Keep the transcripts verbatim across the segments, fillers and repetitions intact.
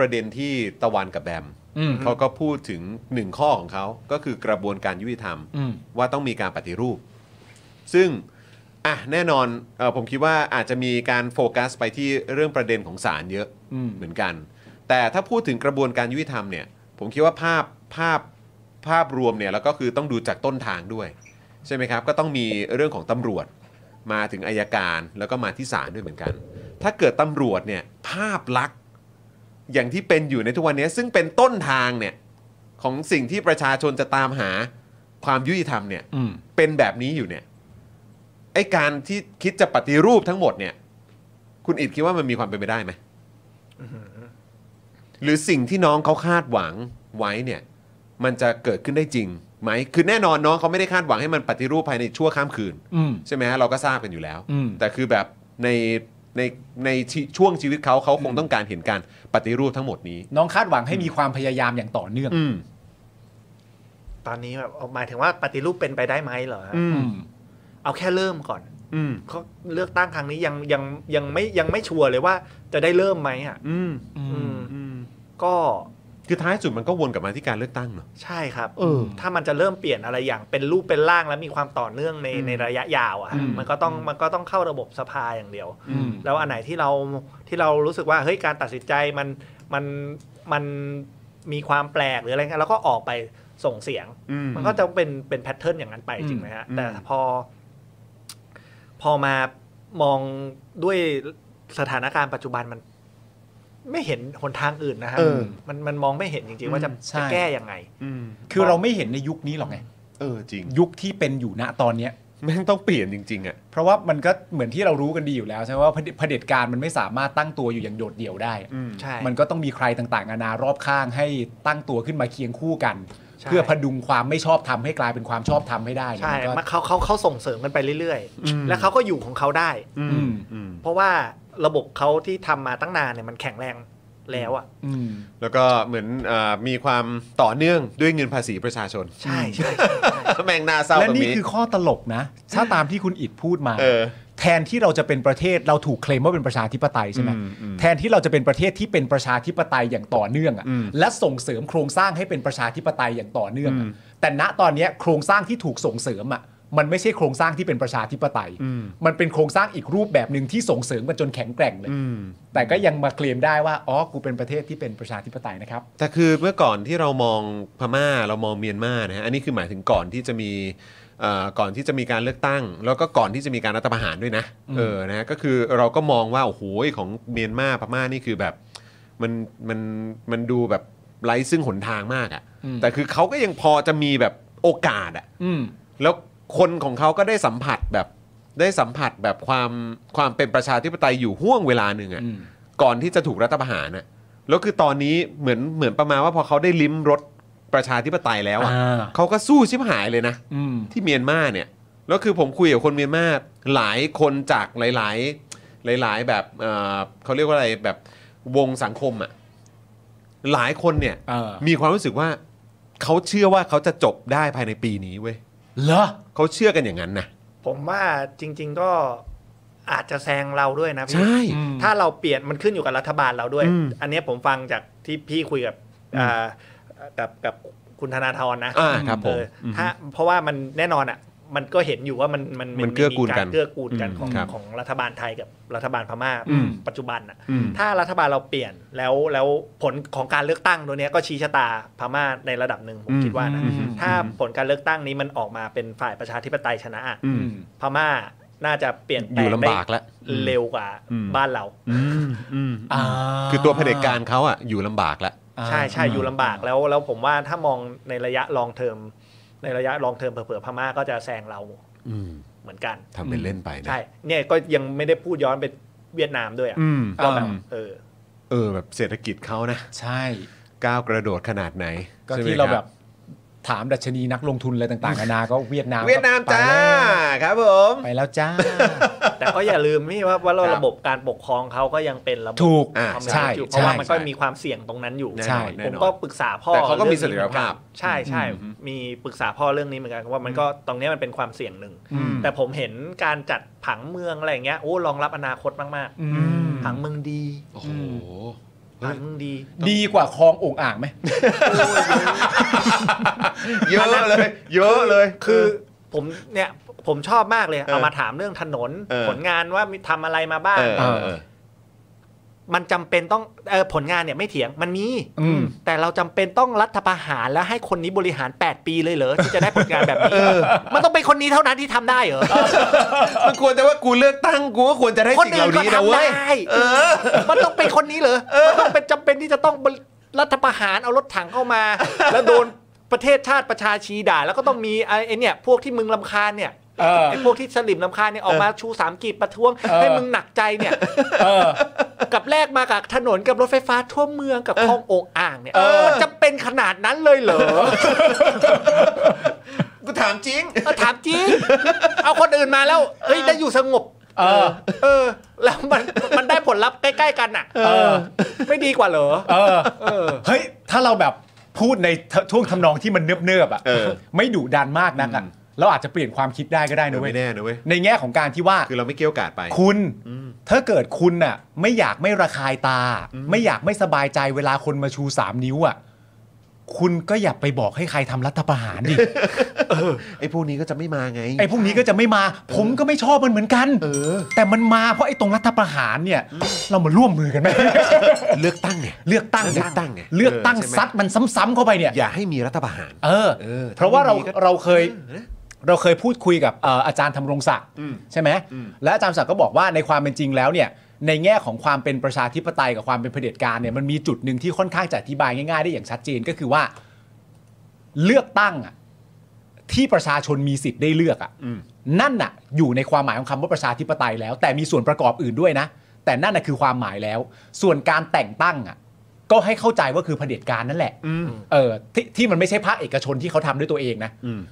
ประเด็นที่ตะวันกับแบมเขาก็พูดถึงหนึ่งข้อของเขาก็คือกระบวนการยุติธรรมว่าต้องมีการปฏิรูปซึ่งอ่ะแน่นอนอผมคิดว่าอาจจะมีการโฟกัสไปที่เรื่องประเด็นของศาลเยอะเหมือนกันแต่ถ้าพูดถึงกระบวนการยุติธรรมเนี่ยผมคิดว่าภาพภาพภาพรวมเนี่ยแล้วก็คือต้องดูจากต้นทางด้วยใช่ไหมครับก็ต้องมีเรื่องของตำรวจมาถึงอัยการแล้วก็มาที่ศาลด้วยเหมือนกันถ้าเกิดตำรวจเนี่ยภาพลักษณ์อย่างที่เป็นอยู่ในทุกวันนี้ซึ่งเป็นต้นทางเนี่ยของสิ่งที่ประชาชนจะตามหาความยุติธรรมเนี่ยเป็นแบบนี้อยู่เนี่ยไอ้การที่คิดจะปฏิรูปทั้งหมดเนี่ยคุณอิดคิดว่ามันมีความเป็นไปได้ไหมหรือสิ่งที่น้องเขาคาดหวังไว้เนี่ยมันจะเกิดขึ้นได้จริงไหมคือแน่นอนน้องเขาไม่ได้คาดหวังให้มันปฏิรูปภายในชั่วข้ามคืนใช่ไหมฮะเราก็ทราบกันอยู่แล้วแต่คือแบบในในในช่วงชีวิตเขาเขาคงต้องการเห็นการปฏิรูปทั้งหมดนี้น้องคาดหวังให้มีความพยายามอย่างต่อเนื่องตอนนี้แบบหมายถึงว่าปฏิรูปเป็นไปได้ไหมเหรอเอาแค่เริ่มก่อนเขาเลือกตั้งครั้งนี้ยังยังยังไม่ยังไม่ชัวร์เลยว่าจะได้เริ่มไหมอ่ะก็คือท้ายสุดมันก็วนกลับมาที่การเลือกตั้งเนอะใช่ครับถ้ามันจะเริ่มเปลี่ยนอะไรอย่างเป็นรูปเป็นร่างและมีความต่อเนื่องในในระยะยาวอ่ะมันก็ต้องมันก็ต้องเข้าระบบสภาอย่างเดียวแล้วอันไหนที่เราที่เรารู้สึกว่าเฮ้ยการตัดสินใจมันมันมันมีความแปลกหรืออะไรเงี้ยเราก็ออกไปส่งเสียงมันก็จะเป็นเป็นแพทเทิร์นอย่างนั้นไปจริงไหมฮะแต่พอพอมามองด้วยสถานการณ์ปัจจุบันมันไม่เห็นหนทางอื่นนะฮะมันมันมองไม่เห็นจริงๆว่าจะจะแก้ยังไงคือเราไม่เห็นในยุคนี้หรอกไงเออจริงยุคที่เป็นอยู่ณตอนเนี้ยมันต้องเปลี่ยนจริงๆอ่ะเพราะว่ามันก็เหมือนที่เรารู้กันดีอยู่แล้วใช่ไหมว่าเผด็จการมันไม่สามารถตั้งตัวอยู่อย่างโดดเดี่ยวได้ใช่มันก็ต้องมีใครต่างๆนานารอบข้างให้ตั้งตัวขึ้นมาเคียงคู่กันเพื่อพดุงความไม่ชอบทำให้กลายเป็นความชอบทำให้ได้ใช่เขาเขาเขาส่งเสริมกันไปเรื่อยๆแล้วเขาก็อยู่ของเขาได้เพราะว่าระบบเขาที่ทำมาตั้งนานเนี่ยมันแข็งแรงแล้วอ่ะแล้วก็เหมือนอมีความต่อเนื่องด้วยเงินภาษีประชาชนใช่ใช่แมงนาเศร้าและนี่คือข้อตลกนะถ้าตามที่คุณอิดพูดมาแทนที่เราจะเป็นประเทศเราถูกเคลมว่าเป็นประชาธิปไตยใช่ไหมแทนที่เราจะเป็นประเทศที่เป็นประชาธิปไตยอย่างต่อเนื่องอ่ะและส่งเสริมโครงสร้างให้เป็นประชาธิปไตยอย่างต่อเนื่องแต่ณตอนนี้โครงสร้างที่ถูกส่งเสริมอ่ะมันไม่ใช่โครงสร้างที่เป็นประชาธิปไตยมันเป็นโครงสร้างอีกรูปแบบหนึ่งที่ส่งเสริมกันจนแข็งแกร่งเลยแต่ก็ยังมาเคลมได้ว่าอ๋อกูเป็นประเทศที่เป็นประชาธิปไตยนะครับแต่คือเมื่อก่อนที่เรามองพม่าเรามองเมียนมานะฮะอันนี้คือหมายถึงก่อนที่จะมีก่อนที่จะมีการเลือกตั้งแล้วก็ก่อนที่จะมีการรัฐประหารด้วยนะเออนะก็คือเราก็มองว่าโอ้โหของเมียนมาพม่านี่คือแบบมันมันมันดูแบบไร้ซึ่งหนทางมากอ่ะแต่คือเขาก็ยังพอจะมีแบบโอกาสอ่ะแล้วคนของเขาก็ได้สัมผัสแบบได้สัมผัสแบบความความเป็นประชาธิปไตยอยู่ห่วงเวลาหนึ่งอ่ะก่อนที่จะถูกรัฐประหารอ่ะแล้วคือตอนนี้เหมือนเหมือนประมาณว่าพอเขาได้ลิ้มรสประชาธิปไตยแล้วอ่ะเขาก็สู้ชิบหายเลยนะที่เมียนมาเนี่ยแล้วคือผมคุยกับคนเมียนมาหลายคนจากหลายๆหลายๆแบบเอ่อเขาเรียกว่าอะไรแบบวงสังคมอ่ะหลายคนเนี่ยมีความรู้สึกว่าเขาเชื่อว่าเขาจะจบได้ภายในปีนี้เว้ยเหรอเขาเชื่อกันอย่างนั้นนะผมว่าจริงๆก็อาจจะแซงเราด้วยนะพี่ใช่ถ้าเราเปลี่ยนมันขึ้นอยู่กับรัฐบาลเราด้วยอันนี้ผมฟังจากที่พี่คุยกับอ่ากับกับคุณธนาธรนะเออถ้าเพราะว่ามันแน่นอนอ่ะมันก็เห็นอยู่ว่ามันมันมันเกื้อกูลกันเกื้อกูลกันของของรัฐบาลไทยกับรัฐบาลพม่าปัจจุบันอ่ะถ้ารัฐบาลเราเปลี่ยนแล้วแล้วผลของการเลือกตั้งตัวนี้ก็ชี้ชะตาพม่าในระดับหนึ่งผมคิดว่านะถ้าผลการเลือกตั้งนี้มันออกมาเป็นฝ่ายประชาธิปไตยชนะพม่าน่าจะเปลี่ยนแปลงได้เร็วกว่าบ้านเราคือตัวเผด็จการเขาอ่ะอยู่ลำบากแล้วใช่ใช่อยู่ลำบากแล้วแล้วผมว่าถ้ามองในระยะลองเทอมในระยะลองเทอมเผื่อๆพม่าก็จะแซงเราเหมือนกันทำเป็นเล่นไปนะใช่เนี่ยก็ยังไม่ได้พูดย้อนไปเวียดนามด้วยอ่ะก็แบบเออเออแบบเศรษฐกิจเขานะใช่ก้าวกระโดดขนาดไหนก็ที่เราแบบถามดัชนีนักลงทุนอะไรต่างๆนานาก็เวียดนามเวียดนามจ้าครับผมไปแล้วจ้าแต่ก็อย่าลืมนี่ว่าว่าระบบการปกครองเขาก็ยังเป็นระบบถูกใช่เพราะว่ามันก็มีความเสี่ยงตรงนั้นอยู่ผมก็ปรึกษาพ่อแต่เขาก็มีเสถียรภาพใช่ใช่มีปรึกษาพ่อเรื่องนี้เหมือนกันว่ามันก็ตรงนี้มันเป็นความเสี่ยงหนึ่งแต่ผมเห็นการจัดผังเมืองอะไรอย่างเงี้ยโอ้รองรับอนาคตมากๆผังเมืองดีโอ้โห ผังดีดีกว่าคลองโอ่งอ่างไหมเยอะเลยเยอะเลยคือผมเนี่ยผมชอบมากเลยเอามาถามเรื่องถนนผลงานว่าทำอะไรมาบ้างมันจำเป็นต้องเออผลงานเนี่ยไม่เถียงมันมีแต่เราจำเป็นต้องรัฐประหารแล้วให้คนนี้บริหารแปดปีเลยเหรอที่จะได้ผลงานแบบนี้มันต้องเป็นคนนี้เท่านั้นที่ทำได้เหรอมันควรแต่ว่ากูเลือกตั้งกูก็ควรจะได้สิ่งเหล่านี้นะเว้ยมันต้องเป็นคนนี้เหรอมันต้องเป็นจำเป็นที่จะต้องรัฐประหารเอารถถังเข้ามาแล้วโดนประเทศชาติประชาชีด่าแล้วก็ต้องมีไอ้เนี่ยพวกที่มึงรำคาญเนี่ยไอ้พวกที่สลิมรำคาญเนี่ยออกมาชูสามกีบประท้วงให้มึงหนักใจเนี่ยกับแรกมากับถนนกับรถไฟฟ้าทั่วเมืองกับคลองโอ่งอ่างเนี่ยมันจะเป็นขนาดนั้นเลยเหรอกูถามจริงก็ถามจริงเอาคนอื่นมาแล้วเฮ้ยได้อยู่สงบเออเออแล้วมันมันได้ผลลัพธ์ใกล้ๆกันอ่ะเออไม่ดีกว่าเหรอเออเฮ้ยถ้าเราแบบพูดในท่วงทำนองที่มันเนิบๆอ่ะไม่ดุดันมากนักอ่ะเราอาจจะเปลี่ยนความคิดได้ก็ได้นะเว้ยแน่นะเว้ยในแง่ของการที่ว่าคือเราไม่เกี่ยวกาดไปคุณถ้าเกิดคุณน่ะไม่อยากไม่ระคายตาไม่อยากไม่สบายใจเวลาคนมาชูสามนิ้วอ่ะคุณก็อย่าไปบอกให้ใครทำรัฐประหารดิเออไอ้พวกนี้ก็จะไม่มาไงไอ้พวกนี้ก็จะไม่มาผมก็ไม่ชอบมันเหมือนกันเออแต่มันมาเพราะไอ้ตรงรัฐประหารเนี่ยเรามาร่วมมือกันไหมเลือกตั้งไงเลือกตั้งเลือกตั้งไงเลือกตั้งซัดมันซ้ำๆเข้าไปเนี่ยอย่าให้มีรัฐประหารเออเพราะว่าเราเราเคยเราเคยพูดคุยกับอาจารย์ธำรงศักดิ์ใช่ไหมและอาจารย์ศักดิ์ก็บอกว่าในความเป็นจริงแล้วเนี่ยในแง่ของความเป็นประชาธิปไตยกับความเป็นเผด็จการเนี่ยมันมีจุดหนึ่งที่ค่อนข้างจะอธิบายง่ายๆได้อย่างชัดเจนก็คือว่าเลือกตั้งที่ประชาชนมีสิทธิ์ได้เลือกอ่ะนั่นน่ะอยู่ในความหมายของคำว่าประชาธิปไตยแล้วแต่มีส่วนประกอบอื่นด้วยนะแต่นั่นน่ะคือความหมายแล้วส่วนการแต่งตั้งอ่ะก็ให้เข้าใจว่าคือเผด็จการนั่นแหละเออที่ที่มันไม่ใช่ภาคเอกชนที่เขาทำด้วยตัวเองนะ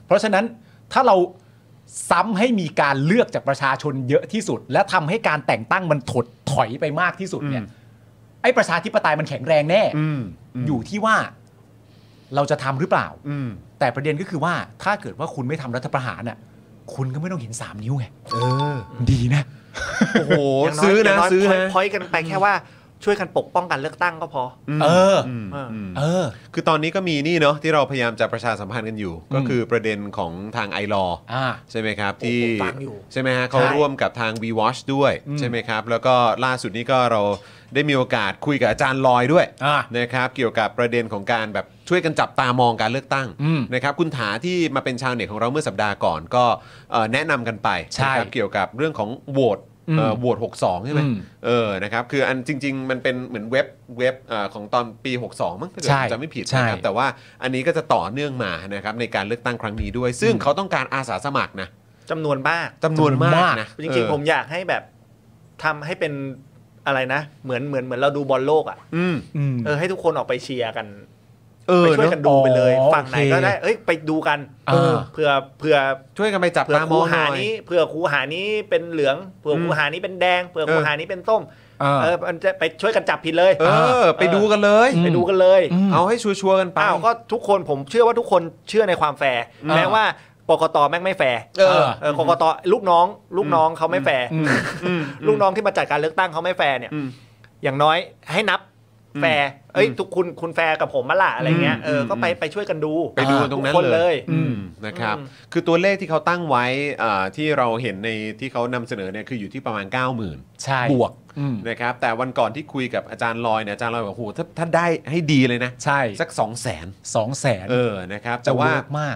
เพราะฉะนั้นถ้าเราซ้ำให้มีการเลือกจากประชาชนเยอะที่สุดและทำให้การแต่งตั้งมันถดถอยไปมากที่สุดเนี่ยไอ้ประชาธิปไตยมันแข็งแรงแน่ อ, อยู่ที่ว่าเราจะทำหรือเปล่าแต่ประเด็นก็คือว่าถ้าเกิดว่าคุณไม่ทำรัฐประหารน่ะคุณก็ไม่ต้องเห็นสามนิ้วไงเออดีนะโอ้โหซื้อนะซื้อนะพอยกันไปแค่ว่าช่วยกันปกป้องการเลือกตั้งก็พอเออเออคือตอนนี้ก็มีนี่เนาะที่เราพยายามจะประชาสัมพันธ์กันอยู่ก็คือประเด็นของทางไอลอใช่ไหมครับที่ใช่ไหมฮะเขาร่วมกับทาง V Watch ด้วยใช่ไหมครับแล้วก็ล่าสุดนี้ก็เราได้มีโอกาสคุยกับอาจารย์ลอยด้วยนะครับเกี่ยวกับประเด็นของการแบบช่วยกันจับตามองการเลือกตั้งนะครับคุณถาที่มาเป็นชาวเน็ตของเราเมื่อสัปดาห์ก่อนก็แนะนำกันไปนะครับเกี่ยวกับเรื่องของโหวตโหวตหกสิบสองใช่ไหมเออนะครับคืออันจริงๆมันเป็นเหมือนเว็บเว็บของตอนปีหกสิบสองมั้งถ้าเกิดจะไม่ผิดนะครับแต่ว่าอันนี้ก็จะต่อเนื่องมานะครับในการเลือกตั้งครั้งนี้ด้วยซึ่งเขาต้องการอาสาสมัครนะจำนวนมากจำนวนมากนะจริงๆผมอยากให้แบบทำให้เป็นอะไรนะเหมือนเหมือนเหมือนเราดูบอลโลกอ่ะเออให้ทุกคนออกไปเชียร์กันไปช่วยกันดูไปเลยฝั่งไหนก็ได้เอ้ยไปดูกันเผื่อเผื่อช่วยกันไปจับตามองหานี้เผื่อคูหานี้เป็นเหลืองเผื่อคูหานี้เป็นแดงเผื่อคูหานี้เป็นส้มเออมันจะไปช่วยกันจับผิดเลยเออไปดูกันเลยไปดูกันเลยเอาให้ชัวร์ๆกันไปอ้าวก็ทุกคนผมเชื่อว่าทุกคนเชื่อในความแฟร์แม้ว่ากกตแม่งไม่แฟร์กกตลูกน้องลูกน้องเขาไม่แฟร์ลูกน้องที่มาจัดการเลือกตั้งเขาไม่แฟร์เนี่ยอย่างน้อยให้นับแฟร์เอ้ยทุกคุณคุณแฟร์กับผมมาละอะไรเงี้ยเออก็ไปไปช่วยกันดูไปดูตรงนั้นเลยนะครับคือตัวเลขที่เขาตั้งไว้ที่เราเห็นในที่เขานำเสนอเนี่ยคืออยู่ที่ประมาณ เก้าหมื่น ใช่บวกนะครับแต่วันก่อนที่คุยกับอาจารย์ลอยเนี่ยอาจารย์ลอยบอกโหถ้าถ้าได้ให้ดีเลยนะใช่สัก สองแสน สองแสน เออนะครับแต่ว่า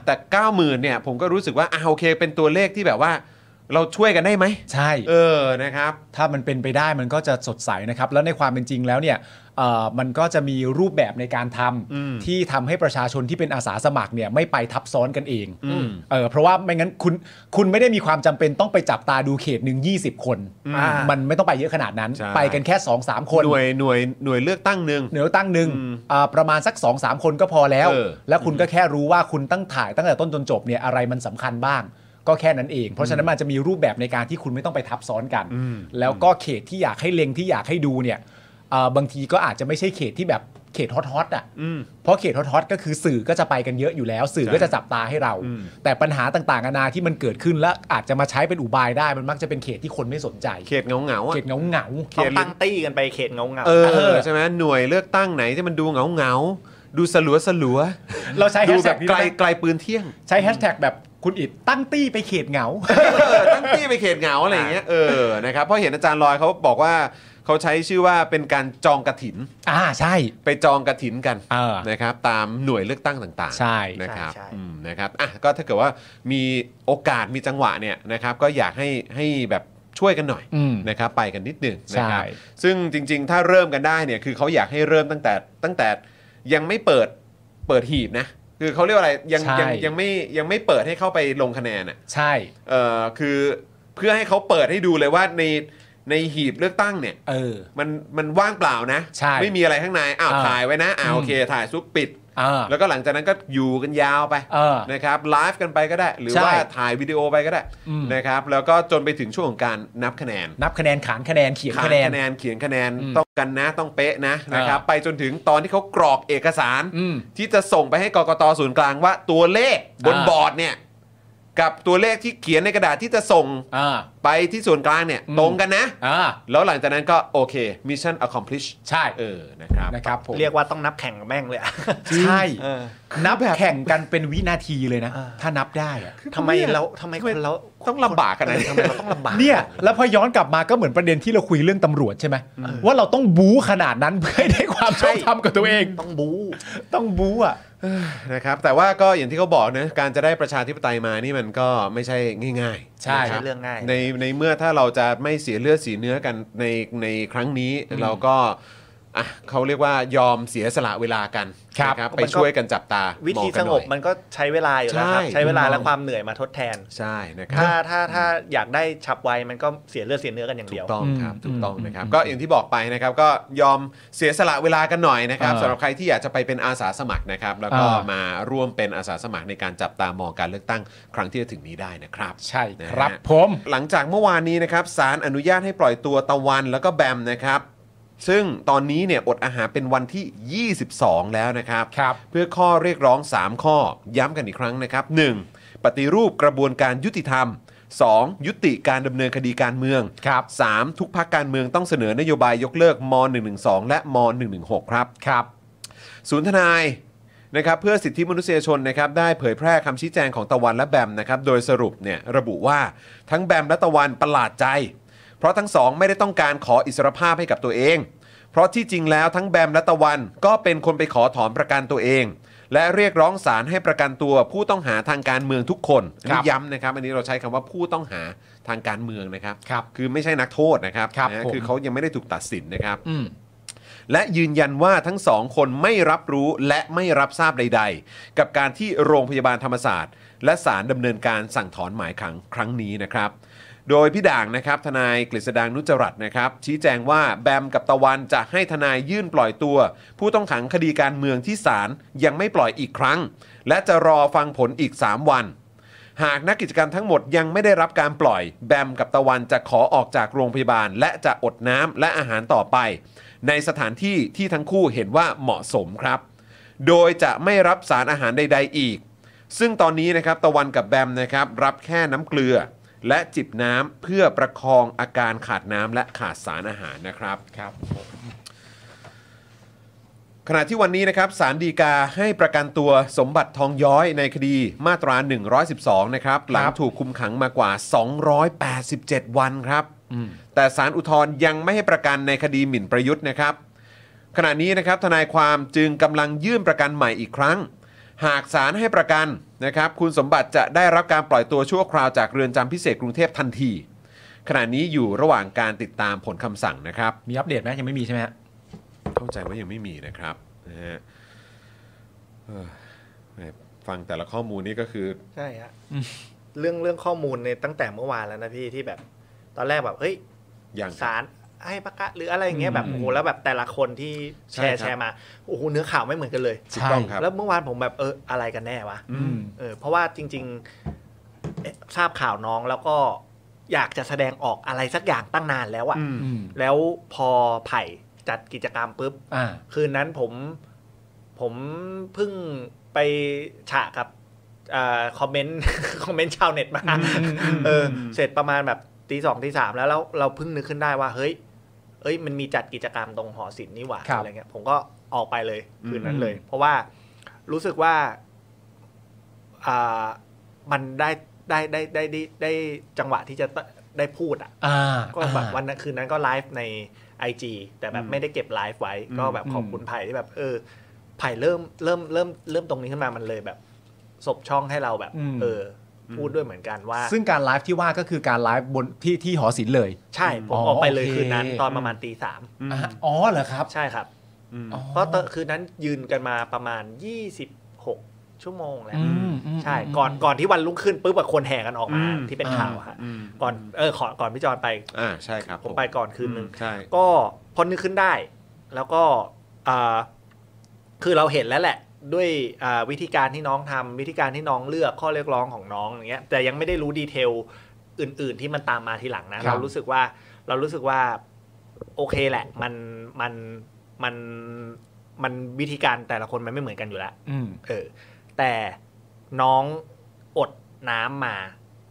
แต่ เก้าหมื่น เนี่ยผมก็รู้สึกว่าอ่ะโอเคเป็นตัวเลขที่แบบว่าเราช่วยกันได้ไหมใช่เออนะครับถ้ามันเป็นไปได้มันก็จะสดใสนะครับแล้วในความเป็นจริงแล้วเนี่ยมันก็จะมีรูปแบบในการทำที่ทำให้ประชาชนที่เป็นอาสาสมัครเนี่ยไม่ไปทับซ้อนกันเองเออเพราะว่าไม่งั้นคุณคุณไม่ได้มีความจำเป็นต้องไปจับตาดูเขตหนึ่งยี่สิบคนมันไม่ต้องไปเยอะขนาดนั้นไปกันแค่ สองสาม คนหน่วยหน่วยหน่วยเลือกตั้งหนึ่งหน่วยเลือกตั้งหนึ่งประมาณสัก สองสาม คนก็พอแล้วแล้วคุณก็แค่รู้ว่าคุณตั้งถ่ายตั้งแต่ต้นจนจบเนี่ยอะไรมันสำคัญบ้างก็แค่นั้นเองเพราะฉะนั้นมันจะมีรูปแบบในการที่คุณไม่ต้องไปทับซ้อนกันแล้วก็เขตที่อยากให้เล็งที่อยากให้ดูเนี่ยบางทีก็อาจจะไม่ใช่เขตที่แบบ เขตฮอตๆอ่ะเพราะเขตฮอตๆก็คือสื่อก็จะไปกันเยอะอยู่แล้วสื่อก็จะจับตาให้เราแต่ปัญหาต่างๆนานาที่มันเกิดขึ้นและอาจจะมาใช้เป็นอุบายได้มันมักจะเป็นเขตที่คนไม่สนใจเขตเงาเงาเขตเงาเงาเขาตั้งตี้กันไปเขตเงาเงาเออใช่ไหมหน่วยเลือกตั้งไหนที่มันดูเงาเงาดูสลัวสลัวเราใช้แฮชแท็กไกลไกลปืนเที่ยงใช้แฮชแท็กแบบคุณอิดตั้งตี้ไปเขตเหงา ตั้งตี้ไปเขตเหงาอะไรอย่างเงี้ยเออนะครับเพราะเห็นอาจารย์ลอยเขาบอกว่าเขาใช้ชื่อว่าเป็นการจองกฐินอ่าใช่ไปจองกฐินกันนะครับตามหน่วยเลือกตั้งต่างๆใช่นะครับนะครับอ่ะก็ถ้าเกิดว่ามีโอกาสมีจังหวะเนี่ยนะครับก็อยากให้ให้แบบช่วยกันหน่อยนะครับไปกันนิดหนึ่งนะครับซึ่งจริงๆถ้าเริ่มกันได้เนี่ยคือเขาอยากให้เริ่มตั้งแต่ตั้งแต่ยังไม่เปิดเปิดหีบนะคือเขาเรียกว่าอะไรยังยังยังไม่ยังไม่เปิดให้เข้าไปลงคะแนนอ่ะใช่เอ่อคือเพื่อให้เขาเปิดให้ดูเลยว่าในในหีบเลือกตั้งเนี่ยเออมันมันว่างเปล่านะไม่มีอะไรข้างในอ้าวถ่ายไว้นะอ้าวโอเคถ่ายซุปปิดแล้วก็หลังจากนั้นก็อยู่กันยาวไปนะครับไลฟ์กันไปก็ได้หรือว่าถ่ายวิดีโอไปก็ได้นะครับแล้วก็จนไปถึงช่วงของการนับคะแนนนับคะแนนขานคะแนนเขียนคะแนนคะแนนเขียนคะแนนต้องกันนะต้องเป๊ะนะนะครับไปจนถึงตอนที่เขากรอกเอกสารที่จะส่งไปให้กกต.ศูนย์กลางว่าตัวเลขบนบอร์ดเนี่ยกับตัวเลขที่เขียนในกระดาษที่จะส่งไปที่ส่วนกลางเนี่ยตรงกันนะแล้วหลังจากนั้นก็โอเคมิชชั่นอะคอมพลิชใช่เออนะครับนะครับเรียกว่าต้องนับแข่งแม่งเลยใช่นับแข่งกันเป็นวินาทีเลยนะถ้านับได้ทำไมเราทำไมคนเราต้องลำบากกันนะทำไมเราต้องลำบากเนี่ยแล้วพอย้อนกลับมาก็เหมือนประเด็นที่เราคุยเรื่องตำรวจใช่ไหมว่าเราต้องบู๊ขนาดนั้นเพื่อให้ได้ความชอบธรรมกับตัวเองต้องบู๊ต้องบู๊อ่ะนะครับแต่ว่าก็อย่างที่เขาบอกนะการจะได้ประชาธิปไตยมานี่มันก็ไม่ใช่ง่ายๆใช่เรื่องง่ายในในเมื่อถ้าเราจะไม่เสียเลือดเสียเนื้อกันในในครั้งนี้เราก็อ่ะเขาเรียกว่ายอมเสียสละเวลากันนะครับไปช่วยกันจับตาวิธีสงบมันก็ใช้เวลาอยู่แล้วครับใช้เวลาและความเหนื่อยมาทดแทนใช่นะครับถ้าถ้าถ้าอยากได้ฉับไวมันก็เสียเลือดเสียเนื้อกันอย่างเดียวถูกต้องครับถูกต้องนะครับก็อย่างที่บอกไปนะครับก็ยอมเสียสละเวลากันหน่อยนะครับสำหรับใครที่อยากจะไปเป็นอาสาสมัครนะครับแล้วก็มาร่วมเป็นอาสาสมัครในการจับตามองการเลือกตั้งครั้งที่จะถึงนี้ได้นะครับใช่ครับผมหลังจากเมื่อวานนี้นะครับศาลอนุญาตให้ปล่อยตัวตะวันแล้วก็แบมนะครับซึ่งตอนนี้เนี่ยอดอาหารเป็นวันที่ยี่สิบสองแล้วนะครับเพื่อข้อเรียกร้องสามข้อย้ำกันอีกครั้งนะครับหนึ่งปฏิรูปกระบวนการยุติธรรมสองยุติการดำเนินคดีการเมืองสามทุกพรรคการเมืองต้องเสนอนโยบายยกเลิกม.หนึ่งหนึ่งสองและม.หนึ่งหนึ่งหกครับครับศูนย์ทนายนะครับเพื่อสิทธิมนุษยชนนะครับได้เผยแพร่คำชี้แจงของตะวันและแบมนะครับโดยสรุปเนี่ยระบุว่าทั้งแบมและตะวันประหลาดใจเพราะทั้งสองไม่ได้ต้องการขออิสรภาพให้กับตัวเองเพราะที่จริงแล้วทั้งแบมและตะวันก็เป็นคนไปขอถอนประกันตัวเองและเรียกร้องศาลให้ประกันตัวผู้ต้องหาทางการเมืองทุกคนย้ำนะครับอันนี้เราใช้คำว่าผู้ต้องหาทางการเมืองนะครับคือไม่ใช่นักโทษนะครับนะคือเขายังไม่ได้ถูกตัดสินนะครับและยืนยันว่าทั้งสองคนไม่รับรู้และไม่รับทราบใดๆกับการที่โรงพยาบาลธรรมศาสตร์และศาลดำเนินการสั่งถอนหมายขังครั้งนี้นะครับโดยพี่ด่างนะครับทนายกฤษดางนุจรัตน์นะครับชี้แจงว่าแบมกับตะวันจะให้ทนายยื่นปล่อยตัวผู้ต้องขังคดีการเมืองที่ศาลยังไม่ปล่อยอีกครั้งและจะรอฟังผลอีกสามวันหากนักกิจกรรมทั้งหมดยังไม่ได้รับการปล่อยแบมกับตะวันจะขอออกจากโรงพยาบาลและจะอดน้ำและอาหารต่อไปในสถานที่ที่ทั้งคู่เห็นว่าเหมาะสมครับโดยจะไม่รับสารอาหารใดๆอีกซึ่งตอนนี้นะครับตะวันกับแบมนะครับรับแค่น้ำเกลือและจิบน้ำเพื่อประคองอาการขาดน้ำและขาดสารอาหารนะครับครับขณะที่วันนี้นะครับศาลฎีกาให้ประกันตัวสมบัติทองย้อยในคดีมาตราหนึ่งร้อยสิบสองนะครับหลังถูกคุมขังมากว่าสองร้อยแปดสิบเจ็ดวันครับแต่ศาลอุทธรณ์ยังไม่ให้ประกันในคดีหมิ่นประยุทธ์นะครับขณะนี้นะครับทนายความจึงกำลังยื่นประกันใหม่อีกครั้งหากศาลให้ประกันนะครับคุณสมบัติจะได้รับการปล่อยตัวชั่วคราวจากเรือนจำพิเศษกรุงเทพทันทีขณะนี้อยู่ระหว่างการติดตามผลคำสั่งนะครับมีอัปเดตไหมยังไม่มีใช่ไหมฮะเข้าใจว่ายังไม่มีนะครับนะฮะฟังแต่ละข้อมูลนี่ก็คือใช่ฮะเรื่องเรื่องข้อมูลในตั้งแต่เมื่อวานแล้วนะพี่ที่แบบตอนแรกแบบเฮ้ยศาลให้ประกาศหรืออะไรอย่างเงี้ยแบบโอ้โหแล้วแบบแต่ละคนที่แชร์แชร์มาโอ้โหเนื้อข่าวไม่เหมือนกันเลยถูกต้องครับแล้วเมื่อวานผมแบบเอออะไรกันแน่วะเออเพราะว่าจริงๆทราบข่าวน้องแล้วก็อยากจะแสดงออกอะไรสักอย่างตั้งนานแล้วอะแล้วพอไผ่ จัดกิจกรรมปุ๊บคืนนั้นผมผมเพิ่งไปฉะกับคอมเมนต์คอมเมนต์ชาวเน็ตมาเออเสร็จประมาณแบบตีสองตีสามแล้วเราเพิ่งนึกขึ้นได้ว่าเฮ้ยเอ้ยมันมีจัดกิจกรรมตรงหอศิลป์นี่หว่าอะไรเงี้ยผมก็ออกไปเลยคืนนั้นเลยเพราะว่ารู้สึกว่าอ่ามันได้ได้ได้ได้ได้จังหวะที่จะได้พูดอ่ะก็แบบวันนั้นคืนนั้นก็ไลฟ์ใน ไอ จี แต่แบบไม่ได้เก็บไลฟ์ไว้ก็แบบขอบคุณไผ่ที่แบบเออไผ่เริ่มเริ่มเริ่มเริ่มตรงนี้ขึ้นมามันเลยแบบสบช่องให้เราแบบเออพูดด้วยเหมือนกันว่าซึ่งการไลฟ์ที่ว่าก็คือการไลฟ์บนที่ที่หอศิลป์เลยใช่ผมออกไปเลยคืนนั้นตอนประมาณตีสามอ๋อเหรอครับใช่ครับเพราะคืนนั้นยืนกันมาประมาณยี่สิบหกชั่วโมงแล้วใช่ก่อนก่อนที่วันรุ่งขึ้นปุ๊บแบบคนแห่กันออกมาที่เป็นข่าวฮะก่อนเออขอก่อนพี่จอนไปอ่าใช่ครับผมไปก่อนคืนนึงก็พอนึกขึ้นได้แล้วก็อ่าคือเราเห็นแล้วแหละด้วยวิธีการที่น้องทำวิธีการที่น้องเลือกข้อเรียกร้องของน้องอย่างเงี้ยแต่ยังไม่ได้รู้ดีเทลอื่นๆที่มันตามมาทีหลังนะเรารู้สึกว่าเรารู้สึกว่าโอเคแหละมันมันมันมันวิธีการแต่ละคนมันไม่เหมือนกันอยู่แล้วเออแต่น้องอดน้ำมา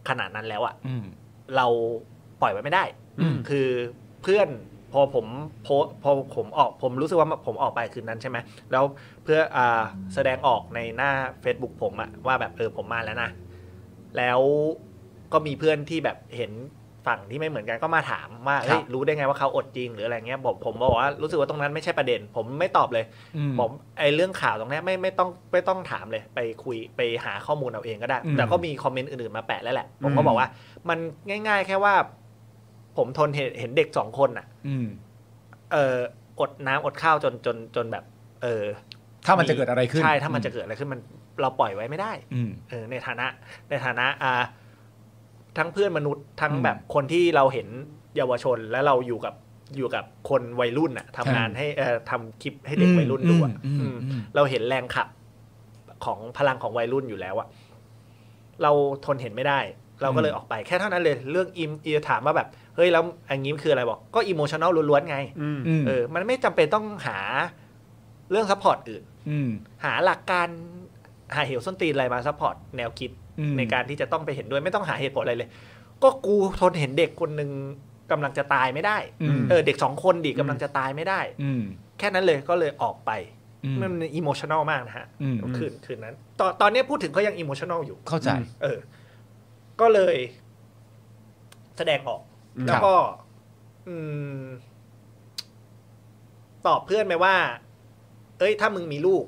ขนาดนั้นแล้วอ่ะเราปล่อยไว้ไม่ได้คือเพื่อนพอผมโพสพอผมออกผมรู้สึกว่าผมออกไปคืนนั้นใช่ไหมแล้วเพื่ออ่าแสดงออกในหน้า Facebook ผมอะว่าแบบเออผมมาแล้วนะแล้วก็มีเพื่อนที่แบบเห็นฝั่งที่ไม่เหมือนกันก็มาถามว่าเฮ้ยรู้ได้ไงว่าเขาอดจริงหรืออะไรเงี้ยผมผมบอกว่ารู้สึกว่าตรงนั้นไม่ใช่ประเด็นผมไม่ตอบเลยผมไอเรื่องข่าวตรงนี้ไม่ไม่ต้องไม่ต้องถามเลยไปคุยไปหาข้อมูลเอาเองก็ได้แต่ก็มีคอมเมนต์อื่นๆมาแปะแล้วแหละผมก็บอกว่ามันง่ายๆแค่ว่าผมทนเห็นเด็กสองคนน่ะเอออดน้ำอดข้าวจนจนจนแบบเออถ้ามันจะเกิดอะไรขึ้นใช่ถ้ามันจะเกิดอะไรขึ้นมันเราปล่อยไว้ไม่ได้เออในฐานะในฐานะอ่าทั้งเพื่อนมนุษย์ทั้งแบบคนที่เราเห็นเยาวชนและเราอยู่กับอยู่กับคนวัยรุ่นน่ะทำงานให้เอ่อทำคลิปให้เด็กวัยรุ่นดูอ่ะเราเห็นแรงขับของพลังของวัยรุ่นอยู่แล้วอ่ะเราทนเห็นไม่ได้เราก็เลยออกไปแค่เท่านั้นเลยเรื่องอิมเอียถามว่าแบบเฮ้ยแล้วอันนี้คืออะไรบอกก็อิโมชันแนลล้วนๆไงเออมันไม่จำเป็นต้องหาเรื่องซัพพอร์ตอื่นหาหลักการหาเหวส้นตีนอะไรมาซัพพอร์ตแนวคิดในการที่จะต้องไปเห็นด้วยไม่ต้องหาเหตุผลอะไรเลยก็กูทนเห็นเด็กคนหนึ่งกำลังจะตายไม่ได้เออเด็กสองคนดิกำลังจะตายไม่ได้แค่นั้นเลยก็เลยออกไปมันอิโมชันแนลมากนะฮะคืนคืนนั้นตอนตอนนี้พูดถึงก็ยังอิโมชันแนลอยู่เข้าใจเออก็เลยแสดงออกแล้วก็ตอบเพื่อนไหมว่าเอ้ยถ้ามึงมีลูก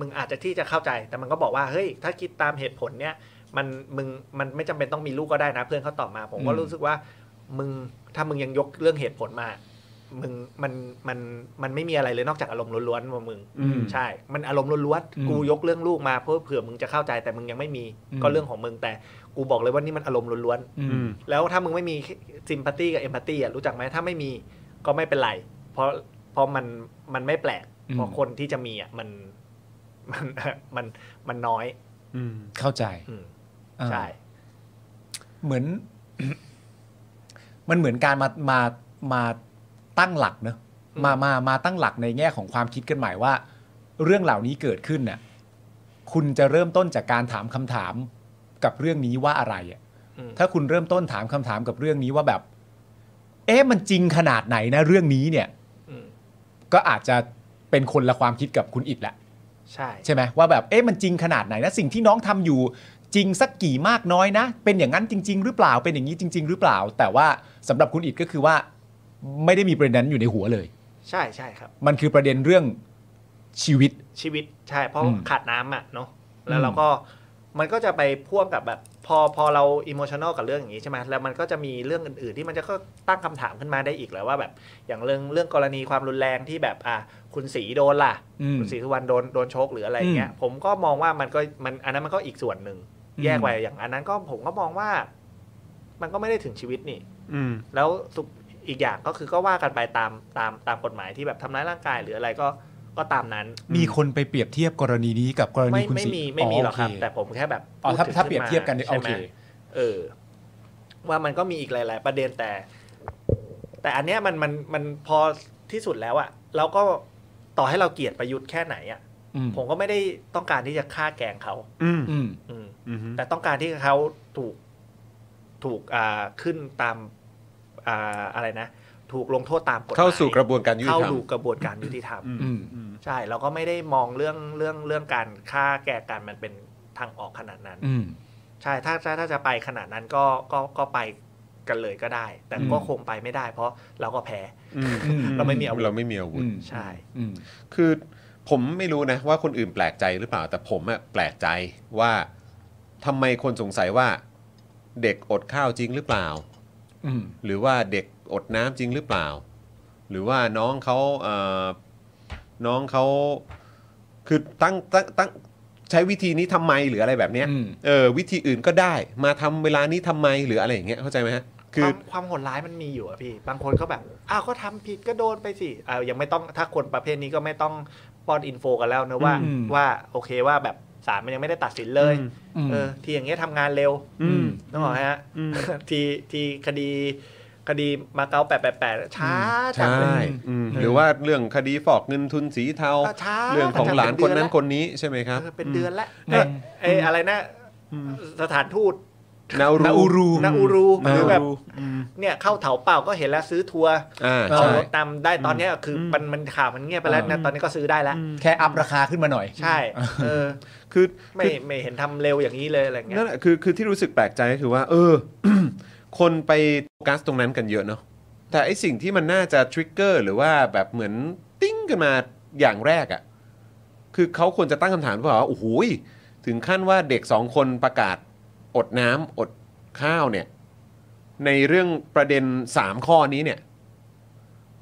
มึงอาจจะที่จะเข้าใจแต่มันก็บอกว่าเฮ้ยถ้าคิดตามเหตุผลเนี้ยมันมึงมันไม่จำเป็นต้องมีลูกก็ได้นะเพื่อนเขาตอบมาผมก็รู้สึกว่ามึงถ้ามึงยังยกเรื่องเหตุผลมามึงมันมันมันไม่มีอะไรเลยนอกจากอารมณ์ล้วนๆว่ามึงใช่มันอารมณ์ล้วนๆกูยกเรื่องลูกมาเพื่อเผื่อมึงจะเข้าใจแต่มึงยังไม่มีก็เรื่องของมึงแต่กูบอกเลยว่านี่มันอารมณ์ล้วนๆแล้วถ้ามึงไม่มีซิมพัตตี้กับเอมพัตตี้อ่ะรู้จักไหมถ้าไม่มีก็ไม่เป็นไรเพราะเพราะมันมันไม่แปลกเพราะคนที่จะมีอ่ะมันมันมันมันน้อยเข้าใจใช่เหมือนมันเหมือนการมามามาตั้งหลักเนอะมามามาตั้งหลักในแง่ของความคิดกันใหม่ว่าเรื่องเหล่านี้เกิดขึ้นน่ะคุณจะเริ่มต้นจากการถามคำถามกับเรื่องนี้ว่าอะไรอ่ะถ้าคุณเริ่มต้นถามคำถามกับเรื่องนี้ว่าแบบเอ๊ะมันจริงขนาดไหนนะเรื่องนี้เนี่ยก็อาจจะเป็นคนละความคิดกับคุณอิฐละใช่ใช่ไหมว่าแบบเอ๊ะมันจริงขนาดไหนนะสิ่งที่น้องทำอยู่จริงสักกี่มากน้อยนะเป็นอย่างนั้นจริงๆหรือเปล่าเป็นอย่างนี้จริงๆหรือเปล่าแต่ว่าสำหรับคุณอิฐก็คือว่าไม่ได้มีประเด็นนั้นอยู่ในหัวเลยใช่ใช่ครับมันคือประเด็นเรื่องชีวิตชีวิตใช่เพราะขาดน้ำอ่ะเนาะแล้วเราก็มันก็จะไปพ่วงกับแบบพอพอเราอิโมชันแนลกับเรื่องอย่างนี้ใช่ไหมแล้วมันก็จะมีเรื่องอื่นๆที่มันจะก็ตั้งคำถามขึ้นมาได้อีกแล้วว่าแบบอย่างเรื่องเรื่องกรณีความรุนแรงที่แบบอ่ะคุณศรีโดนล่ะคุณศรีสุวรรณโดนโดนชกหรืออะไรเงี้ยผมก็มองว่ามันก็มันอันนั้นมันก็อีกส่วนหนึ่งแยกไปอย่างอันนั้นก็ผมก็มองว่ามันก็ไม่ได้ถึงชีวิตนี่แล้วอีกอย่างก็คือก็ว่ากันไปตามตามตามกฎหมายที่แบบทำร้ายร่างกายหรืออะไรก็ก็ตามนั้นมีคนไปเปรียบเทียบกรณีนี้กับกรณีคุณสิไม่มีไม่มีหรอกครับแต่ผมแค่แบบอ๋อถ้าถ้าเปรียบเทียบกันโอเคเออว่ามันก็มีอีกหลายๆประเด็นแต่แต่อันเนี้ยมันมันมันพอที่สุดแล้วอ่ะ แล้วก็ต่อให้เราเกลียดประยุทธ์แค่ไหนอ่ะผมก็ไม่ได้ต้องการที่จะฆ่าแกงเขาแต่ต้องการที่เขาถูกถูกขึ้นตามอะไรนะถูกลงโทษตามกฎหมายเข้าสู่กระบวนการยุติธรรมเข้าสู่กระบวนการยุติธรรมใช่แล้วก็ไม่ได้มองเรื่องเรื่องเรื่องการฆ่าแกงกันมันเป็นทางออกขนาดนั้นใช่ถ้าถ้าจะไปขนาดนั้นก็ก็ก็ไปกันเลยก็ได้แต่ก็คงไปไม่ได้เพราะเราก็แพ้เราไม่มีอาวุธเราไม่มีอาวุธใช่คือผมไม่รู้นะว่าคนอื่นแปลกใจหรือเปล่าแต่ผมอะแปลกใจว่าทำไมคนสงสัยว่าเด็กอดข้าวจริงหรือเปล่าหรือว่าเด็กอดน้ำจริงหรือเปล่าหรือว่าน้องเขาเอ่อน้องเขาคือตั้งตั้งตั้งใช้วิธีนี้ทำไมหรืออะไรแบบเนี้ยเออวิธีอื่นก็ได้มาทำเวลานี้ทำไมหรืออะไรอย่างเงี้ยเข้าใจไหมฮะคือความโหดร้ายมันมีอยู่อะพี่บางคนก็แบบอ้าวก็ทำผิดก็โดนไปสิอ้าวยังไม่ต้องถ้าคนประเภทนี้ก็ไม่ต้องป้อนอินโฟกันแล้วนะว่าว่าโอเคว่าแบบศาลมันยังไม่ได้ตัดสินเลยเออทีอย่างเงี้ยทำงานเร็วต้องบอกฮะทีทีคดีคดีมาเก๊าแปดแปดแปดช้าจังเลยหรือว่าเรื่องคดีฟอกเงินทุนสีเทาเรื่องของหลานคนนั้นคนนี้ใช่ไหมครับเป็นเดือนละไอ้อะไรนะสถานทูตนาอูรูนาอูรูคือแบบเนี่ยเข้าเถาเปล่าก็เห็นแล้วซื้อทัวร์เอาตามได้ตอนนี้คือมันมันข่าวมันเงียบไปแล้วนะตอนนี้ก็ซื้อได้แล้วแค่อัพราคาขึ้นมาหน่อยใช่เออคือไม่ไม่เห็นทำเร็วอย่างนี้เลยอะไรเงี้ยนั่นแหละคือคือที่รู้สึกแปลกใจก็คือว่าเออคนไปโฟกัสตรงนั้นกันเยอะเนาะแต่ไอสิ่งที่มันน่าจะทริกเกอร์หรือว่าแบบเหมือนติ้งกันมาอย่างแรกอ่ะคือเขาควรจะตั้งคำถามว่าโอ้โหถึงขั้นว่าเด็กสองคนประกาศอดน้ำอดข้าวเนี่ยในเรื่องประเด็นสามข้อนี้เนี่ย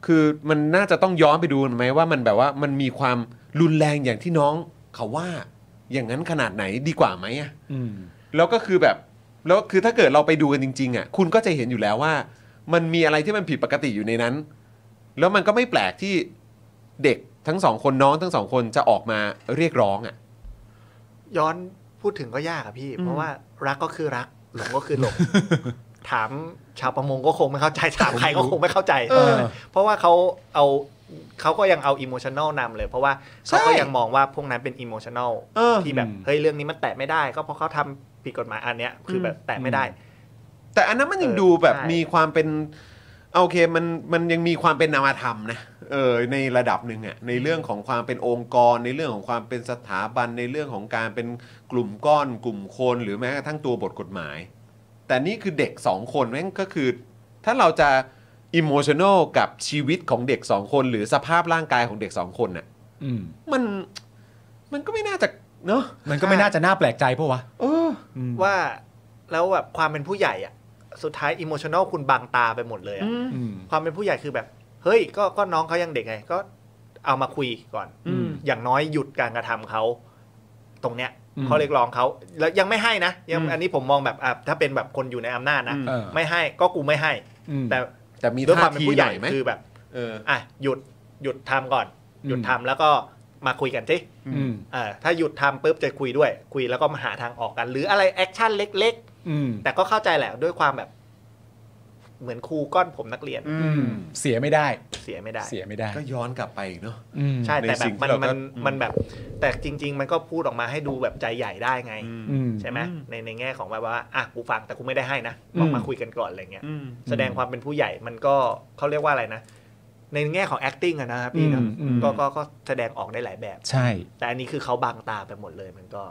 คือมันน่าจะต้องย้อนไปดูไหมว่ามันแบบว่ามันมีความรุนแรงอย่างที่น้องเขาว่าอย่างนั้นขนาดไหนดีกว่าไหมอ่ะแล้วก็คือแบบแล้วคือถ้าเกิดเราไปดูกันจริงๆอ่ะคุณก็จะเห็นอยู่แล้วว่ามันมีอะไรที่มันผิดปกติอยู่ในนั้นแล้วมันก็ไม่แปลกที่เด็กทั้งสองคนน้องทั้งสองคนจะออกมาเรียกร้องอ่ะย้อนพูดถึงก็ยากอะพี่เพราะว่ารักก็คือรักหลงก็คือหลงถามชาวประมงก็คงไม่เข้าใจถามใครก็คงไม่เข้าใจเพราะว่าเขาเอาเขาก็ยังเอาอิโมชันแนลนำเลยเพราะว่าเขาก็ยังมองว่าพวกนั้นเป็นอิโมชันแนลที่แบบเฮ้ยเรื่องนี้มันแตะไม่ได้ก็เพราะเขาทำผิดกฎหมายอันเนี้ยคือแบบแตะไม่ได้แต่อันนั้นมันยังดูแบบมีความเป็นโอเคมันมันยังมีความเป็นนามธรรมนะเออในระดับหนึ่งอ่ะในเรื่องของความเป็นองค์กรในเรื่องของความเป็นสถาบันในเรื่องของการเป็นกลุ่มก้อนกลุ่มคนหรือแม้กระทั่งตัวบทกฎหมายแต่นี่คือเด็กสองคนแม่งก็คือถ้าเราจะอิโมชันอลกับชีวิตของเด็กสองคนหรือสภาพร่างกายของเด็กสองคนน่ะมันมันก็ไม่น่าจะเนาะมันก็ไม่น่าจะน่าแปลกใจเพราะว่าเออว่าแล้วแบบความเป็นผู้ใหญ่อ่ะสุดท้ายอิโมชันอลคุณบังตาไปหมดเลยความเป็นผู้ใหญ่คือแบบเฮ้ยก็ก็น้องเขายังเด็กไงก็เอามาคุยก่อนอย่างน้อยหยุดการกระทำเขาตรงเนี้ยเขาเรียกร้องเขาแล้วยังไม่ให้นะยังอันนี้ผมมองแบบถ้าเป็นแบบคนอยู่ในอำนาจนะไม่ให้ก็กูไม่ให้แต่แต่มีด้วยความเป็นผู้ใหญ่คือแบบอ่ะหยุดหยุดทำก่อนหยุดทำแล้วก็มาคุยกันสิถ้าหยุดทำปุ๊บจะคุยด้วยคุยแล้วก็มาหาทางออกกันหรืออะไรแอคชั่นเล็กๆแต่ก็เข้าใจแหละด้วยความแบบเหมือนครูก้อนผมนักเรียนเสียไม่ได้เสียไม่ได้เสียไม่ได้ก็ย้อนกลับไปเนาะใช่แต่แบบมันมันมันแบบแต่จริงๆมันก็พูดออกมาให้ดูแบบใจใหญ่ได้ไงใช่ไหมในในแง่ของแบบว่าอ่ะกูฟังแต่กูไม่ได้ให้นะบอกมาคุยกันก่อนอะไรเงี้ยแสดงความเป็นผู้ใหญ่มันก็เขาเรียกว่าอะไรนะในแง่ของ acting อะนะครับพี่นะก็ก็ก็แสดงออกได้หลายแบบใช่แต่อันนี้คือเขาบังตาไปหมดเลยมันก็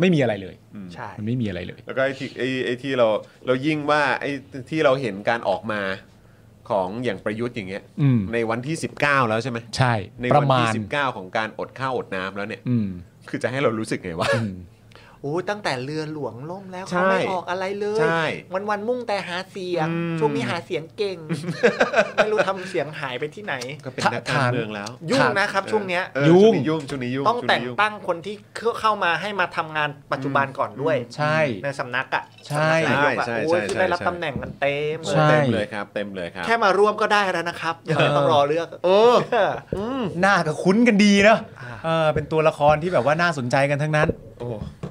ไม่มีอะไรเลยใช่มันไม่มีอะไรเลยแล้วก็ไอ้ที่ไอ้ที่เราเรายิ่งว่าไอ้ที่เราเห็นการออกมาของอย่างประยุทธ์อย่างเงี้ยในวันที่สิบเก้าแล้วใช่ไหมใช่ในวันที่สิบเก้าของการอดข้าวอดน้ำแล้วเนี่ยคือจะให้เรารู้สึกไงวะโอ้ตั้งแต่เรือหลวงล่มแล้วเขาไม่ออกอะไรเลยวันวันมุ่งแต่หาเสียงช่วงนี้หาเสียงเก่งไม่รู้ทำเสียงหายไปที่ไหนก็เป็นนักการเมืองแล้วยุ่งนะครับช่วงเนี้ยยุ่งยุ่งช่วงนี้ยุ่งต้องแต่งตั้งคนที่เข้ามาให้มาทำงานปัจจุบันก่อนด้วยใช่ในสำนักอ่ะใช่ใช่ที่ได้รับตำแหน่งมันเต็มเต็มเลยครับเต็มเลยครับแค่มาร่วมก็ได้แล้วนะครับยังไม่ต้องรอเลือกเออหน้าก็คุ้นกันดีเนาะเป็นตัวละครที่แบบว่าน่าสนใจกันทั้งนั้น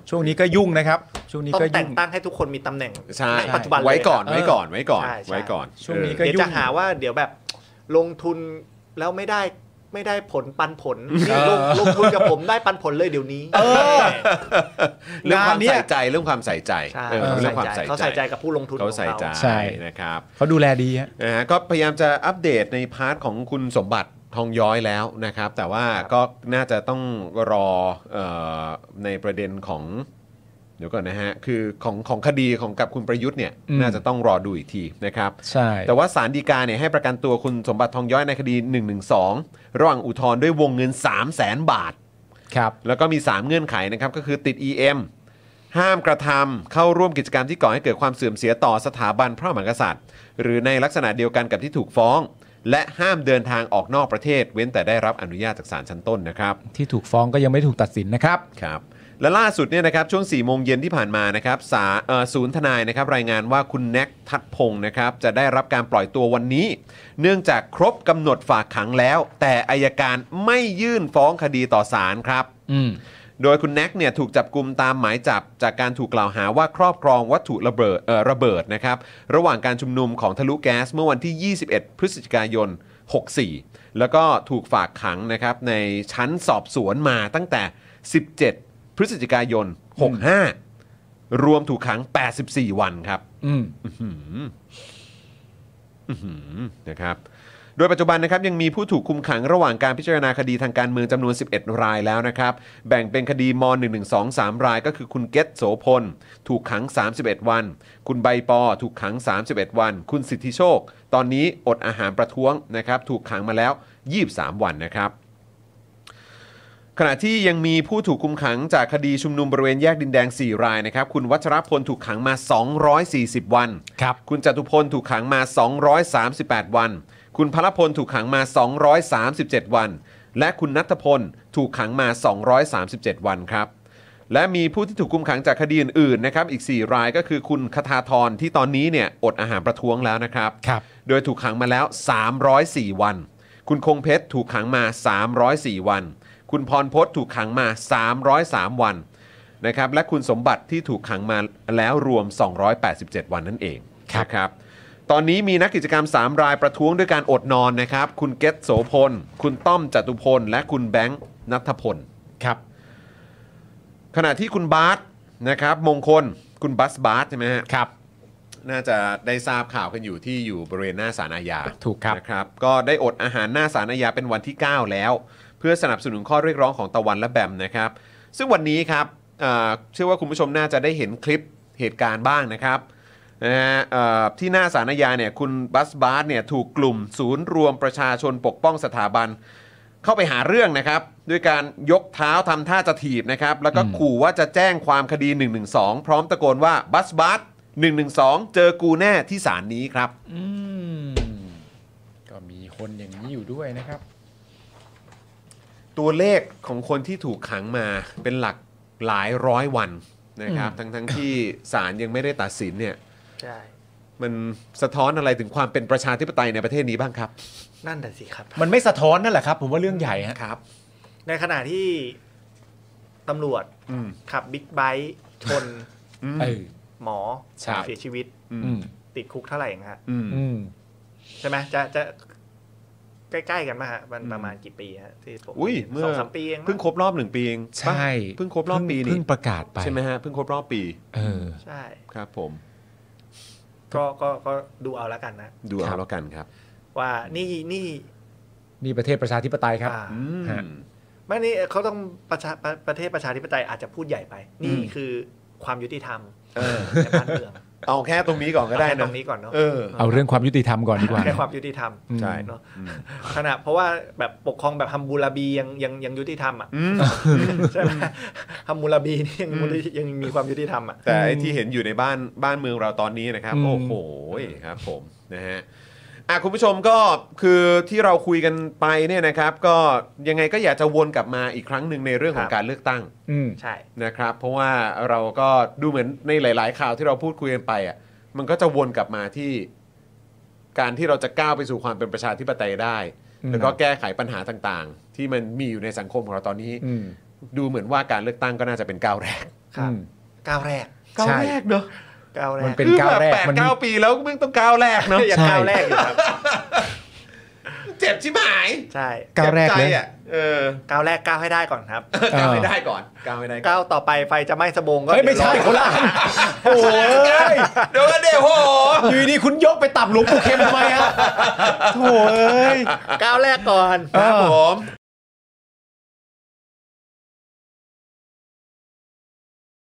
ช่วงนี้ก็ยุ่งนะครับช่วงนี้ก็แต่งตั้งให้ทุกคนมีตำแหน่งใช่ปัจจุบันไว้ก่อนไว้ก่อนไว้ก่อนไว้ก่อนช่วงนี้ก็ยุ่งจะหาว่าเดี๋ยวแบบลงทุน แล้วไม่ได้ไม่ได้ผลปันผลนี่ลงลงทุนกับผมได้ปันผลเลยเดี๋ยวนี้เรื่องความใส่ใจเรื่องความใส่ใจเรื่องความใส่ใจเขาใส่ใจกับผู้ลงทุนเขาใส่ใจใช่นะครับเขาดูแลดีนะฮะก็พยายามจะอัปเดตในพาร์ทของคุณสมบัติทองย้อยแล้วนะครับแต่ว่าก็น่าจะต้องรอในประเด็นของเดี๋ยวก่อนนะฮะคือของของคดีของกับคุณประยุทธ์เนี่ยน่าจะต้องรอดูอีกทีนะครับใช่แต่ว่าศาลฎีกาเนี่ยให้ประกันตัวคุณสมบัติทองย้อยในคดีหนึ่งหนึ่งสองระหว่างอุทธรณ์ด้วยวงเงิน สามแสน บาทครับแล้วก็มีสามเงื่อนไขนะครับก็คือติด อี เอ็ม ห้ามกระทำเข้าร่วมกิจกรรมที่ก่อให้เกิดความเสื่อมเสียต่อสถาบันพระมหากษัตริย์หรือในลักษณะเดียวกันกับที่ถูกฟ้องและห้ามเดินทางออกนอกประเทศเว้นแต่ได้รับอนุญาตจากศาลชั้นต้นนะครับที่ถูกฟ้องก็ยังไม่ถูกตัดสินนะครับครับและล่าสุดเนี่ยนะครับช่วงสี่โมงเย็นที่ผ่านมานะครับศูนย์ทนายนะครับรายงานว่าคุณแน็กทัดพงศ์นะครับจะได้รับการปล่อยตัววันนี้เนื่องจากครบกำหนดฝากขังแล้วแต่อัยการไม่ยื่นฟ้องคดีต่อศาลครับโดยคุณแน็กเนี่ยถูกจับกุมตามหมายจับจากการถูกกล่าวหาว่าครอบครองวัตถุระเบิดระเบิดนะครับระหว่างการชุมนุมของทะลุแก๊สเมื่อวันที่ยี่สิบเอ็ดพฤศจิกายนหกสี่แล้วก็ถูกฝากขังนะครับในชั้นสอบสวนมาตั้งแต่สิบเจ็ดพฤศจิกายนหกห้ารวมถูกขังแปดสิบสี่วันครับอืมนะครับโดยปัจจุบันนะครับยังมีผู้ถูกคุมขังระหว่างการพิจารณาคดีทางการเมืองจำนวนสิบเอ็ดรายแล้วนะครับแบ่งเป็นคดีม.หนึ่งหนึ่งสอง สามรายก็คือคุณเกษโสพลถูกขังสามสิบเอ็ดวันคุณใบปอถูกขังสามสิบเอ็ดวันคุณสิทธิโชคตอนนี้อดอาหารประท้วงนะครับถูกขังมาแล้วยี่สิบสามวันนะครับขณะที่ยังมีผู้ถูกคุมขังจากคดีชุมนุมบริเวณแยกดินแดงสี่รายนะครับคุณวัชรพลถูกขังมาสองร้อยสี่สิบวันครับคุณจตุพลถูกขังมาสองร้อยสามสิบแปดวันคุณพลพลถูกขังมาสองร้อยสามสิบเจ็ดวันและคุณณัฐพลถูกขังมาสองร้อยสามสิบเจ็ดวันครับและมีผู้ที่ถูกคุมขังจากคดีอื่นๆนะครับอีกสี่รายก็คือคุณคทาธรที่ตอนนี้เนี่ยอดอาหารประท้วงแล้วนะครับครับโดยถูกขังมาแล้วสามร้อยสี่วันคุณคงเพชรถูกขังมาสามร้อยสี่วันคุณพรพจน์ถูกขังมาสามร้อยสามวันนะครับและคุณสมบัติที่ถูกขังมาแล้วรวมสองร้อยแปดสิบเจ็ดวันนั่นเองนะครับตอนนี้มีนักกิจกรรมสามรายประท้วงด้วยการอดนอนนะครับคุณเกษโสพลคุณต้อมจตุพลและคุณแบงค์ณัฐพลครับขณะที่คุณบาสนะครับมงคลคุณบัสบาสใช่ไหมฮะครับน่าจะได้ทราบข่าวกันอยู่ที่อยู่บริเวณหน้าศาลอาญาถูกครับนะครับก็ได้อดอาหารหน้าศาลอาญาเป็นวันที่เก้าแล้วเพื่อสนับสนุนข้อเรียกร้องของตะวันและแบมนะครับซึ่งวันนี้ครับเชื่อว่าคุณผู้ชมน่าจะได้เห็นคลิปเหตุการณ์บ้างนะครับนะฮะที่หน้าศาลอาญาเนี่ยคุณบัสบาสเนี่ยถูกกลุ่มศูนย์รวมประชาชนปกป้องสถาบันเข้าไปหาเรื่องนะครับด้วยการยกเท้าทำท่าจะถีบนะครับแล้วก็ขู่ว่าจะแจ้งความคดีหนึ่งหนึ่งสองพร้อมตะโกนว่าบัสบาสหนึ่งหนึ่งสองเจอกูแน่ที่ศาลนี้ครับก็มีคนอย่างนี้อยู่ด้วยนะครับตัวเลขของคนที่ถูกขังมาเป็นหลักหลายร้อยวันนะครับทั้งทั้งที่ศาลยังไม่ได้ตัดสินเนี่ยมันสะท้อนอะไรถึงความเป็นประชาธิปไตยในประเทศนี้บ้างครับนั่นแต่สิครับมันไม่สะท้อนนั่นแหละครับผมว่าเรื่องใหญ่ครับในขณะที่ตำรวจขับบิ๊กไบค์ชนหมอเสียชีวิตติดคุกเท่าไหร่เองฮะใช่ไหมจะจะใกล้ๆกันมาฮะมันประมาณกี่ปีฮะที่ผมสองสามปีเองเพิ่งครบรอบหนึ่งปีเองใช่เพิ่งครบรอบปีนี่เพิ่งประกาศไปใช่ไหมฮะเพิ่งครบรอบปีเออใช่ครับผมก็ก็ก็ดูเอาแล้วกันนะดูเอาแล้วกันครับว่านี่นี่นี่ประเทศประชาธิปไตยครับไม่นี่เขาต้องประชาประเทศประชาธิปไตยอาจจะพูดใหญ่ไปนี่คือความยุติธรรมในบ้านเมืองเอาแค่ตรงนี้ก่อนก็ได้นะตรงนี้ก่อนเนาะเอาเรื่องความยุติธรรมก่อนดีกว่าแค่ความยุติธรรมใช่เนาะขณะเพราะว่าแบบปกครองแบบฮัมบูราบียังยังยังยุติธรรมอ่ะใช่ไหมฮัมบูราบีนี่ยังยังมีความยุติธรรมอ่ะแต่ที่เห็นอยู่ในบ้านบ้านเมืองเราตอนนี้นะครับโอ้โหครับผมนะฮะอ่ะคุณผู้ชมก็คือที่เราคุยกันไปเนี่ยนะครับก็ยังไงก็อยากจะวนกลับมาอีกครั้งหนึ่งในเรื่องของการเลือกตั้งใช่นะครับเพราะว่าเราก็ดูเหมือนในหลายๆข่าวที่เราพูดคุยกันไปอ่ะมันก็จะวนกลับมาที่การที่เราจะก้าวไปสู่ความเป็นประชาธิปไตยได้แล้วก็แก้ไขปัญหาต่างๆที่มันมีอยู่ในสังคมของเราตอนนี้ดูเหมือนว่าการเลือกตั้งก็น่าจะเป็นก้าวแรกก้าวแรกก้าวแรกเนอะมันเป็นก้าวแรกมันแปดเก้าปีแล้วไม่ต้องก้าวแรกเนาะอย่างก้าวแรกอยู่ครับ เจ็บชิบหายใช่ก้าวแรกเลยเออก้าวแรกก้าวให้ได้ก่อนครับก้าวให้ได้ก่อนก้าวให้ได้ก้าวต่อไปไฟจะไหม้สบงก็ไม่ใช่คนละโอ้ยเดี๋ยวเดี๋ยวโหอยู่นี่คุณยกไปตับหลวงปู่เข็มทำไมฮะโอ้ยก้าวแรกก่อนครับผม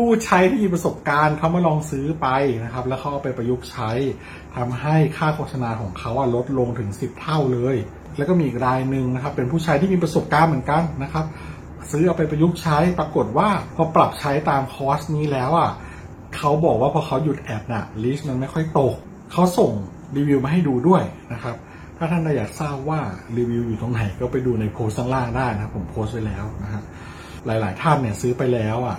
ผู้ใช้ที่มีประสบการณ์เขามาลองซื้อไปนะครับแล้วเขาเอาไปประยุกต์ใช้ทำให้ค่าโฆษณาของเขาลดลงถึงสิบเท่าเลยแล้วก็มีอีกรายหนึ่งนะครับเป็นผู้ใช้ที่มีประสบการณ์เหมือนกันนะครับซื้อเอาไปประยุกต์ใช้ปรากฏว่าพอปรับใช้ตามคอร์สนี้แล้วอ่ะเขาบอกว่าพอเขาหยุดแอดน่ะลิสต์มันไม่ค่อยตกเขาส่งรีวิวมาให้ดูด้วยนะครับถ้าท่านอยากทราบว่ารีวิวอยู่ตรงไหนก็ไปดูในโพสต์ข้างล่างได้นะผมโพสต์ไว้แล้วนะฮะหลายๆท่านเนี่ยซื้อไปแล้วอ่ะ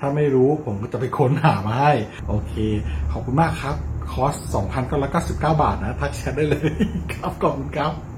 ถ้าไม่รู้ผมก็จะไปค้นหามาให้โอเคขอบคุณมากครับคอร์ส สองพันเก้าร้อยเก้าสิบเก้า บาทนะทักแชทได้เลยครับขอบคุณครับ